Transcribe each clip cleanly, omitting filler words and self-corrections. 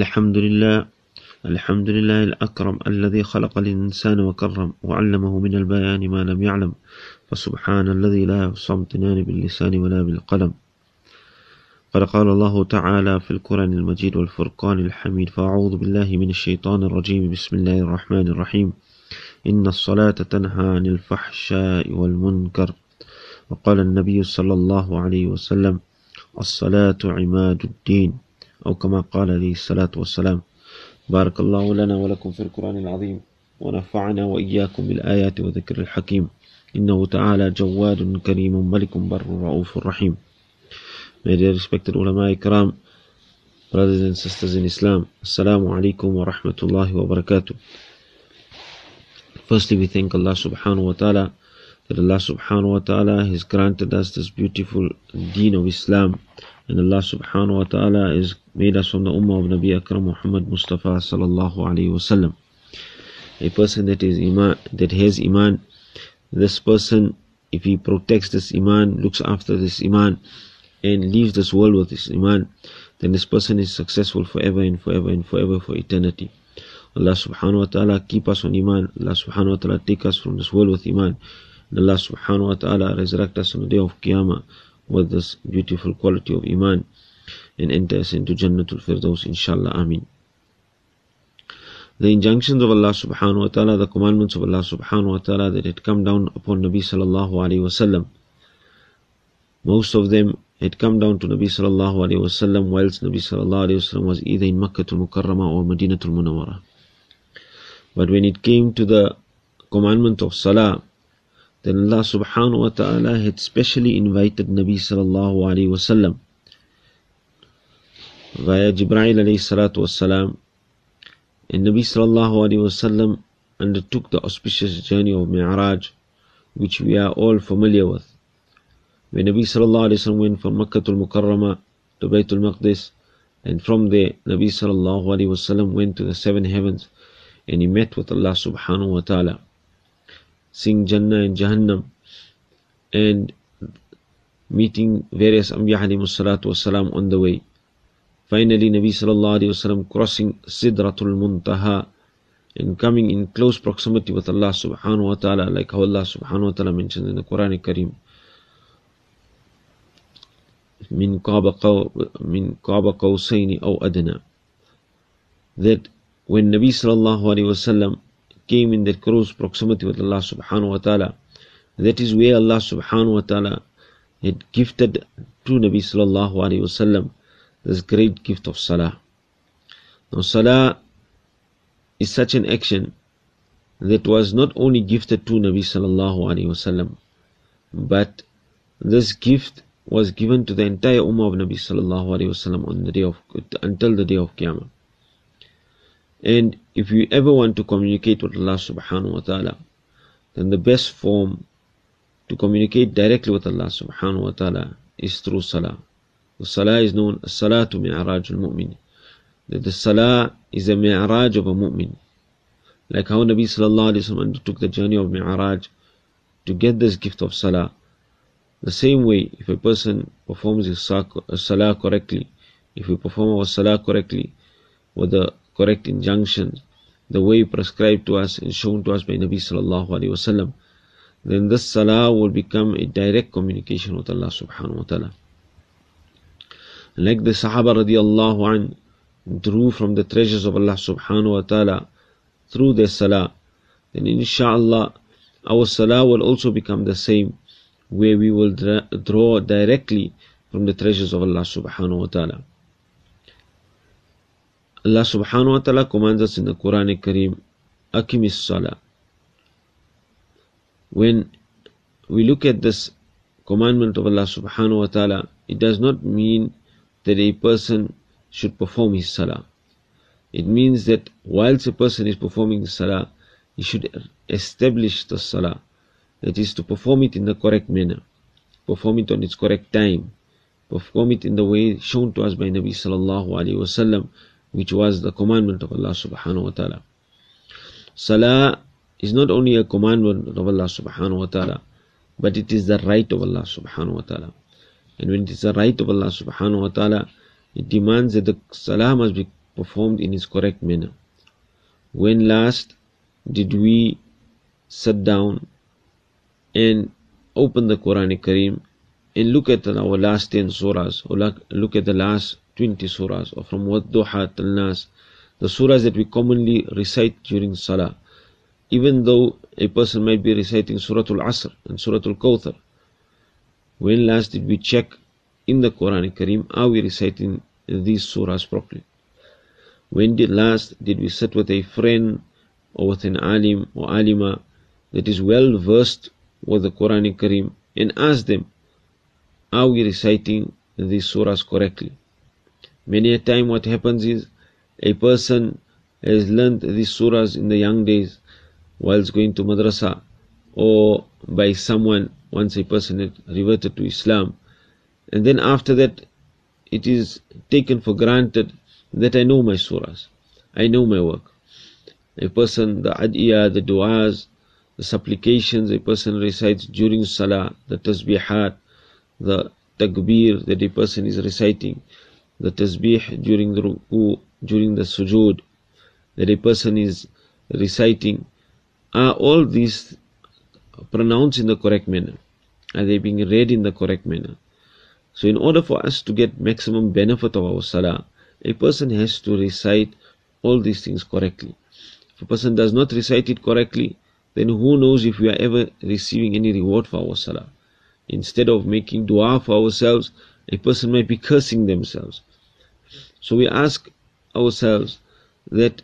الحمد لله الأكرم الذي خلق الإنسان وكرم وعلمه من البيان ما لم يعلم فسبحان الذي لا يحصى امتنان باللسان ولا بالقلم. قد قال الله تعالى في القرآن المجيد والفرقان الحميد: فأعوذ بالله من الشيطان الرجيم، بسم الله الرحمن الرحيم، إن الصلاة تنهى عن الفحشاء والمنكر. وقال النبي صلى الله عليه وسلم: الصلاة عماد الدين، أو كما قال عليه الصلاة والسلام. بارك الله لنا ولكم في القرآن العظيم، ونفعنا وإياكم بالآيات وذكر الحكيم، إنه تعالى جواد كريم ملك بر رؤوف رحيم. My dear respected ulama ikram, brothers and sisters in Islam, Assalamu alaikum wa rahmatullahi wa barakatuh. Firstly, we thank Allah subhanahu wa ta'ala that Allah subhanahu wa ta'ala has granted us this beautiful deen of Islam, and Allah subhanahu wa ta'ala has made us from the ummah of Nabi Akram Muhammad Mustafa sallallahu alaihi wasallam. A person that has iman, this person, if he protects this iman, looks after this iman, and leaves this world with this iman, then this person is successful forever and forever and forever for eternity. Allah subhanahu wa ta'ala keep us on iman. Allah subhanahu wa ta'ala take us from this world with iman. And Allah subhanahu wa ta'ala resurrect us on the day of Qiyamah with this beautiful quality of iman, and enter us into Jannatul Firdaus, inshallah. Ameen. The injunctions of Allah subhanahu wa ta'ala, the commandments of Allah subhanahu wa ta'ala that had come down upon Nabi sallallahu alayhi wa sallam, most of them had come down to Nabi sallallahu alayhi wa sallam whilst Nabi sallallahu alayhi wa sallam was either in Makkatul Mukarramah or Madinatul Munawwarah. But when it came to the commandment of Salah, then Allah subhanahu wa ta'ala had specially invited Nabi sallallahu alayhi wa sallam via Jibreel alayhi salatu wa salam, and Nabi sallallahu alayhi wa sallam undertook the auspicious journey of Mi'raj, which we are all familiar with. When Nabi sallallahu alayhi wa sallam went from Makkatul Mukarramah to Baytul Maqdis, and from there Nabi sallallahu alayhi wa sallam went to the seven heavens, and he met with Allah subhanahu wa ta'ala, seeing Jannah and Jahannam, and meeting various Anbiya alayhimu salatu wasalam on the way. Finally, Nabi sallallahu alayhi wasallam crossing Sidratul Muntaha and coming in close proximity with Allah subhanahu wa ta'ala, like how Allah subhanahu wa ta'ala mentioned in the Quran Kareem, min qaba qawsayni aw adna, that when Nabi sallallahu alayhi wasallam came in that close proximity with Allah subhanahu wa ta'ala, that is where Allah subhanahu wa ta'ala had gifted to Nabi sallallahu alayhi wasallam this great gift of Salah. Now Salah is such an action that was not only gifted to Nabi sallallahu alayhi wasallam, but this gift was given to the entire ummah of Nabi sallallahu alayhi wasallam on the day of, until the day of Qiyamah. And if you ever want to communicate with Allah subhanahu wa ta'ala, then the best form to communicate directly with Allah subhanahu wa ta'ala is through Salah. The Salah is known as Salatu Mi'raj al-Mu'min, that the Salah is a Mi'raj of a Mu'min. Like how Nabi sallallahu alayhi wa sallam undertook the journey of Mi'raj to get this gift of Salah, the same way, if a person performs his Salah correctly, if we perform our Salah correctly with the correct injunctions, the way prescribed to us and shown to us by Nabi sallallahu alayhi wa sallam, then this Salah will become a direct communication with Allah subhanahu wa ta'ala. Like the Sahaba radiallahu an drew from the treasures of Allah subhanahu wa ta'ala through their Salah, then inshaAllah our Salah will also become the same, where we will draw directly from the treasures of Allah subhanahu wa ta'ala. Allah subhanahu wa ta'ala commands us in the Quran Kareem, Aqimis Salah. When we look at this commandment of Allah subhanahu wa ta'ala, it does not mean that a person should perform his Salah. It means that whilst a person is performing the Salah, he should establish the Salah, that is to perform it in the correct manner, perform it on its correct time, perform it in the way shown to us by Nabi sallallahu alayhi wa sallam, which was the commandment of Allah subhanahu wa ta'ala. Salah is not only a commandment of Allah subhanahu wa ta'ala, but it is the right of Allah subhanahu wa ta'ala. And when it is the right of Allah subhanahu wa ta'ala, it demands that the Salah must be performed in his correct manner. When last did we sit down and open the Quran Kareem and look at our last 10 surahs, or look at the last 20 surahs, or from Wadduha till Nas, the surahs that we commonly recite during Salah, even though a person might be reciting Suratul Asr and Suratul Kawthar? When last did we check in the Quran Kareem, are we reciting these surahs properly? When last did we sit with a friend or with an alim or alima that is well versed with the Quran Kareem and ask them, are we reciting these surahs correctly? Many a time what happens is a person has learnt these surahs in the young days whilst going to madrasa, or by someone once a person had reverted to Islam, and then after that it is taken for granted that I know my surahs, I know my work. A person, the adiyah, the du'as, the supplications a person recites during salah, the tasbihat, the takbir that a person is reciting, the tasbih during the ruku, during the sujood that a person is reciting, are all these pronounced in the correct manner? Are they being read in the correct manner? So in order for us to get maximum benefit of our salah, a person has to recite all these things correctly. If a person does not recite it correctly, then who knows if we are ever receiving any reward for our salah. Instead of making dua for ourselves, a person might be cursing themselves. So we ask ourselves that,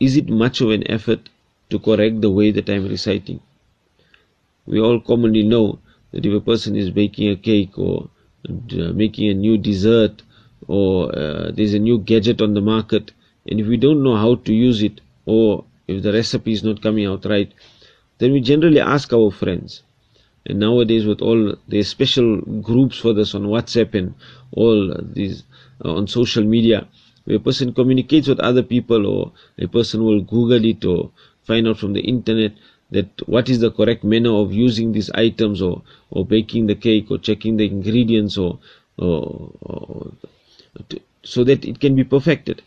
is it much of an effort to correct the way that I am reciting? We all commonly know that if a person is baking a cake or making a new dessert, or there's a new gadget on the market, and if we don't know how to use it, or if the recipe is not coming out right, then we generally ask our friends. And nowadays, with all the special groups for this on WhatsApp and all these on social media, where a person communicates with other people, or a person will Google it or find out from the internet that what is the correct manner of using these items, or baking the cake, or checking the ingredients, so that it can be perfected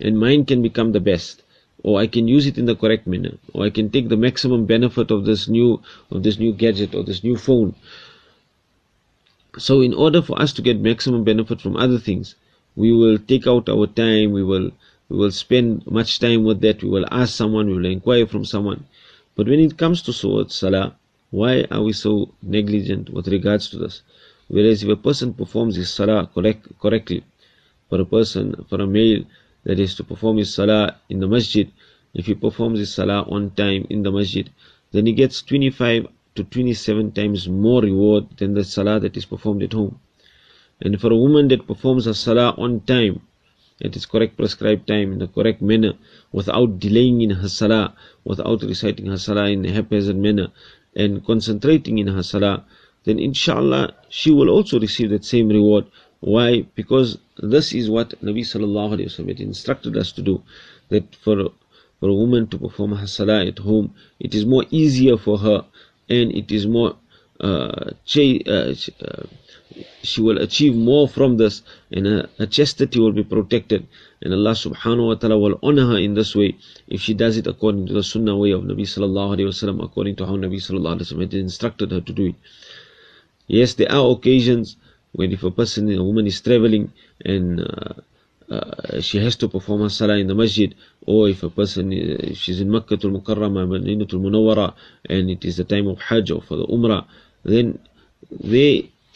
and mine can become the best, or I can use it in the correct manner, or I can take the maximum benefit of this new gadget or this new phone. So in order for us to get maximum benefit from other things, we will take out our time, we will spend much time with that, we will ask someone, we will inquire from someone. But when it comes to salah, why are we so negligent with regards to this? Whereas if a person performs his salah correctly, for a male that is to perform his salah in the masjid, if he performs his salah on time in the masjid, then he gets 25 to 27 times more reward than the salah that is performed at home. And for a woman that performs her salah on time, at its correct prescribed time, in the correct manner, without delaying in her salah, without reciting her salah in a haphazard manner, and concentrating in her salah, then inshallah she will also receive that same reward. Why? Because this is what Nabi Sallallahu Alaihi Wasallam instructed us to do, that for a woman to perform her salah at home, it is more easier for her, and it is more she will achieve more from this, and her chastity will be protected, and Allah Subhanahu Wa Ta'ala will honor her in this way if she does it according to the sunnah way of Nabi Sallallahu Alaihi Wasallam, according to how Nabi Sallallahu Alaihi Wasallam had instructed her to do it. Yes, there are occasions when if a woman is traveling and she has to perform her salah in the masjid, or if she's in Makkah al-Mukarramah, Madinatul Munawwara, and it is the time of Hajj or for the Umrah, then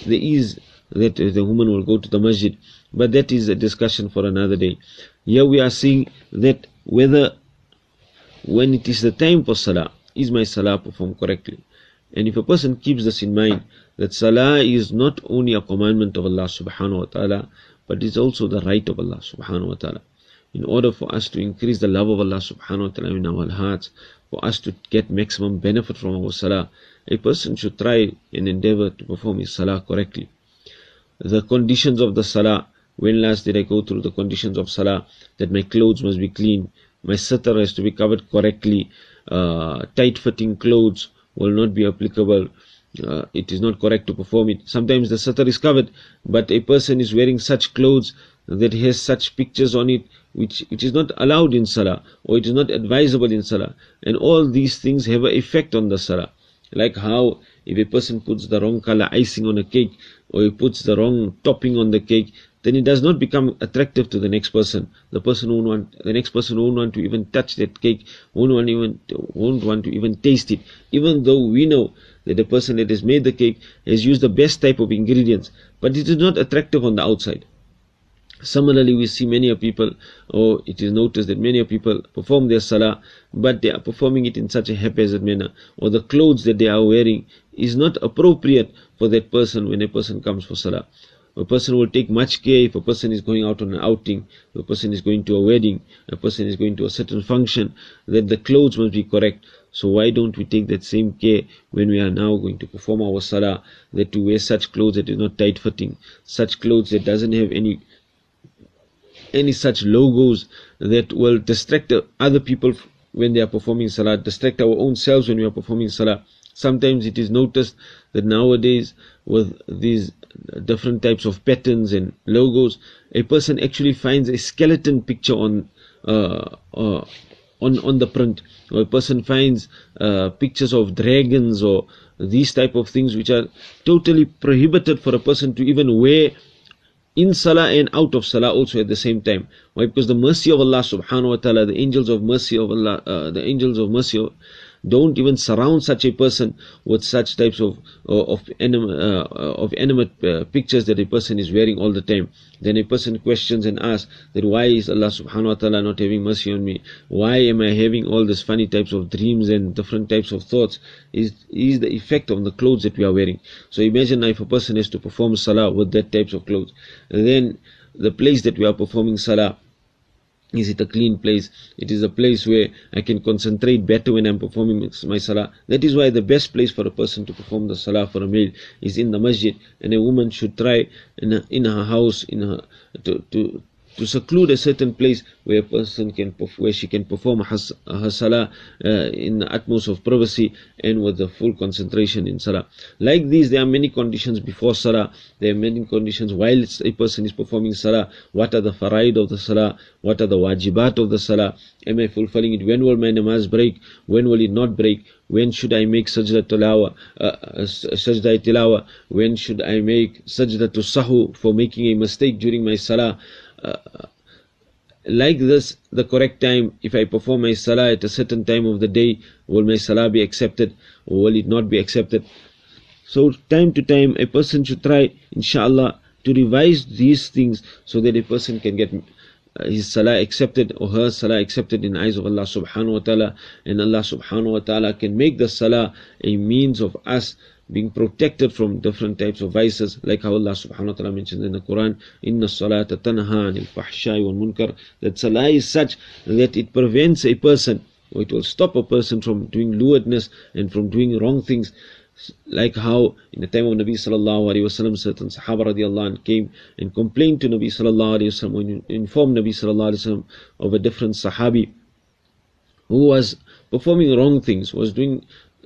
there is that the woman will go to the masjid. But that is a discussion for another day. Here we are seeing that whether, when it is the time for salah, is my salah performed correctly? And if a person keeps this in mind, that salah is not only a commandment of Allah Subhanahu Wa Ta'ala, but it's also the right of Allah Subhanahu Wa Ta'ala. In order for us to increase the love of Allah Subhanahu Wa Ta'ala in our hearts, for us to get maximum benefit from our salah, a person should try and endeavor to perform his salah correctly. The conditions of the salah, when last did I go through the conditions of salah, that my clothes must be clean, my sattar has to be covered correctly, tight-fitting clothes will not be applicable, it is not correct to perform it. Sometimes the sattar is covered, but a person is wearing such clothes that has such pictures on it which is not allowed in Salah, or it is not advisable in Salah. And all these things have an effect on the Salah. Like how if a person puts the wrong color icing on a cake, or he puts the wrong topping on the cake, then it does not become attractive to the next person. The next person won't want to even touch that cake, won't want to even taste it. Even though we know that the person that has made the cake has used the best type of ingredients, but it is not attractive on the outside. Similarly, we see many people, or it is noticed that many people perform their salah, but they are performing it in such a haphazard manner, or the clothes that they are wearing is not appropriate for that person when a person comes for salah. A person will take much care if a person is going out on an outing, if a person is going to a wedding, if a person is going to a certain function, that the clothes must be correct. So why don't we take that same care when we are now going to perform our salah, that to wear such clothes that is not tight fitting, such clothes that doesn't have any such logos that will distract other people when they are performing salah, distract our own selves when we are performing salah. Sometimes it is noticed that nowadays with these different types of patterns and logos, a person actually finds a skeleton picture on the print, or a person finds pictures of dragons or these type of things which are totally prohibited for a person to even wear in Salah and out of Salah also at the same time. Why? Because the mercy of Allah subhanahu wa ta'ala, the angels of mercy of Allah, don't even surround such a person with such types of animate pictures that a person is wearing all the time. Then a person questions and asks that why is Allah subhanahu wa ta'ala not having mercy on me? Why am I having all these funny types of dreams and different types of thoughts? Is the effect of the clothes that we are wearing. So imagine if a person has to perform salah with that types of clothes. And then the place that we are performing salah, is it a clean place? It is a place where I can concentrate better when I'm performing my salah. That is why the best place for a person to perform the salah for a male is in the masjid. And a woman should try in her house, to seclude a certain place where a person can, where she can perform her salah in the utmost of privacy and with the full concentration in salah. Like these, there are many conditions before salah. There are many conditions while a person is performing salah. What are the faraid of the salah? What are the wajibat of the salah? Am I fulfilling it? When will my namaz break? When will it not break? When should I make sajda tilawa? When should I make sajda to sahu for making a mistake during my salah? Like this, the correct time, if I perform my salah at a certain time of the day, will my salah be accepted or will it not be accepted? So time to time a person should try, inshallah, to revise these things so that a person can get his salah accepted or her salah accepted in the eyes of Allah subhanahu wa ta'ala, and Allah subhanahu wa ta'ala can make the salah a means of us being protected from different types of vices, like how Allah subhanahu wa ta'ala mentions in the Quran, inna salata tanha anil fahshai wal munkar, that salah is such that it prevents a person, or it will stop a person from doing lewdness and from doing wrong things. Like how in the time of Nabi sallallahu alayhi wasallam, certain Sahaba radiallahu anhu came and complained to Nabi sallallahu alayhi wasallam, and informed Nabi sallallahu alayhi wasallam of a different Sahabi who was performing wrong things, was doing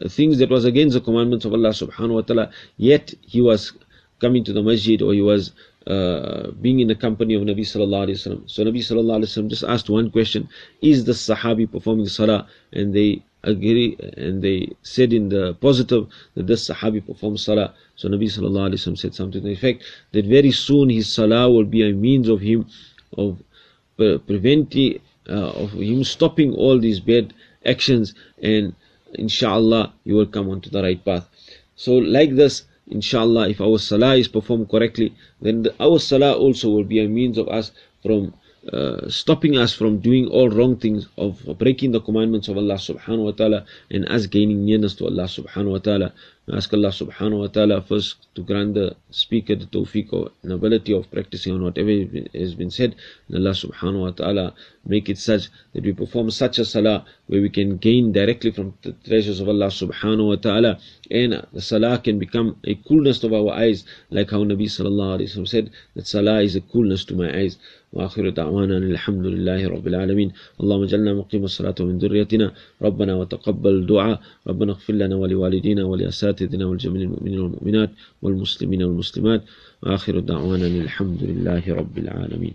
things that was against the commandments of Allah subhanahu wa ta'ala, yet he was coming to the masjid, or he was being in the company of Nabi sallallahu alayhi wasallam. So Nabi sallallahu alayhi wasallam just asked one question: is the Sahabi performing salah? And they agree, and they said in the positive that this Sahabi performs salah. So Nabi sallallahu alayhi wasallam said something to the effect that very soon his salah will be a means of him stopping all these bad actions, and inshallah you will come onto the right path. So like this, inshallah, if our salah is performed correctly, then our salah also will be a means of us from stopping us from doing all wrong things, of breaking the commandments of Allah subhanahu wa ta'ala, and us gaining nearness to Allah subhanahu wa ta'ala. I ask Allah subhanahu wa ta'ala first to grant the speaker the tawfiq or an ability of practicing on whatever has been said, and Allah subhanahu wa ta'ala make it such that we perform such a salah where we can gain directly from the treasures of Allah subhanahu wa ta'ala, and the salah can become a coolness of our eyes, like how Nabi sallallahu alayhi wa sallam said that salah is a coolness to my eyes. وآخر دعوانا الحمد لله رب العالمين اللهم اجعلنا مقيم الصلاة من ذريتنا ربنا وتقبل دعاء ربنا اغفر لنا ولوالدينا ولأساتذتنا والجميع المؤمنين والمؤمنات والمسلمين والمسلمات وآخر دعوانا الحمد لله رب العالمين